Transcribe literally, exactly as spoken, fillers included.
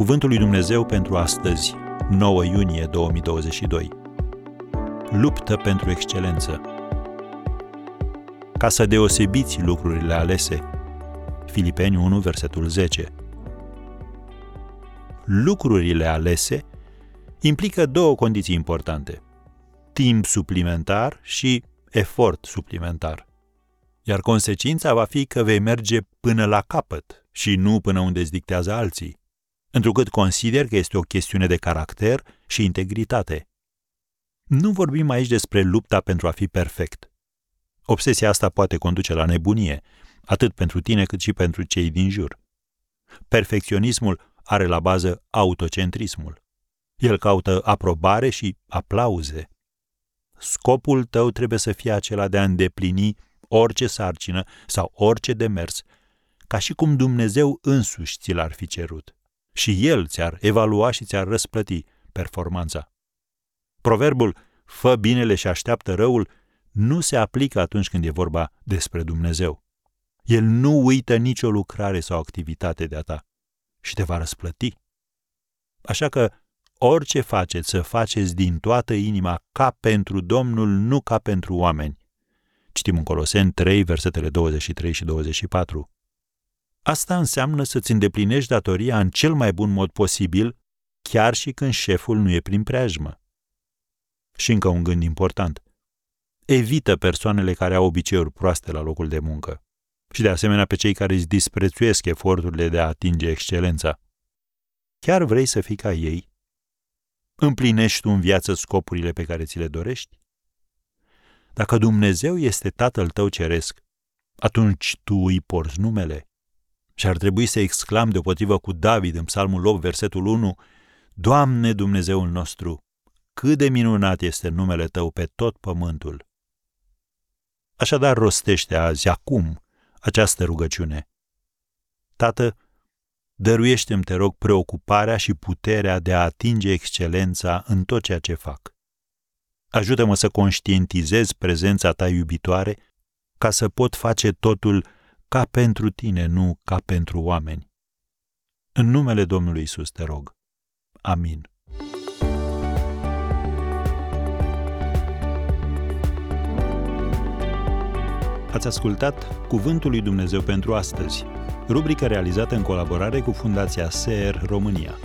Cuvântul lui Dumnezeu pentru astăzi, nouă iunie două mii douăzeci și doi. Luptă pentru excelență. Ca să deosebiți lucrurile alese. Filipeni unu, versetul zece. Lucrurile alese implică două condiții importante: timp suplimentar și efort suplimentar. Iar consecința va fi că vei merge până la capăt și nu până unde îți dictează alții, întrucât consider că este o chestiune de caracter și integritate. Nu vorbim aici despre lupta pentru a fi perfect. Obsesia asta poate conduce la nebunie, atât pentru tine cât și pentru cei din jur. Perfecționismul are la bază autocentrismul. El caută aprobare și aplauze. Scopul tău trebuie să fie acela de a îndeplini orice sarcină sau orice demers, ca și cum Dumnezeu însuși ți l-ar fi cerut. Și El ți-ar evalua și ți-ar răsplăti performanța. Proverbul „fă binele și așteaptă răul” nu se aplică atunci când e vorba despre Dumnezeu. El nu uită nicio lucrare sau activitate de-a ta și te va răsplăti. Așa că orice faceți, să faceți din toată inima, ca pentru Domnul, nu ca pentru oameni. Citim în Coloseni trei, versetele douăzeci și trei și douăzeci și patru. Asta înseamnă să-ți îndeplinești datoria în cel mai bun mod posibil, chiar și când șeful nu e prin preajmă. Și încă un gând important. Evită persoanele care au obiceiuri proaste la locul de muncă și de asemenea pe cei care îți disprețuiesc eforturile de a atinge excelența. Chiar vrei să fii ca ei? Împlinești tu în viață scopurile pe care ți le dorești? Dacă Dumnezeu este Tatăl tău ceresc, atunci tu îi porți numele. Și ar trebui să exclam deopotrivă cu David în Psalmul opt, versetul unu, „Doamne Dumnezeul nostru, cât de minunat este numele Tău pe tot pământul!” Așadar rostește azi, acum, această rugăciune. Tată, dăruiește-mi, te rog, preocuparea și puterea de a atinge excelența în tot ceea ce fac. Ajută-mă să conștientizez prezența Ta iubitoare ca să pot face totul ca pentru tine, nu ca pentru oameni. În numele Domnului Iisus te rog. Amin. Ați ascultat Cuvântul lui Dumnezeu pentru astăzi, rubrica realizată în colaborare cu Fundația S R România.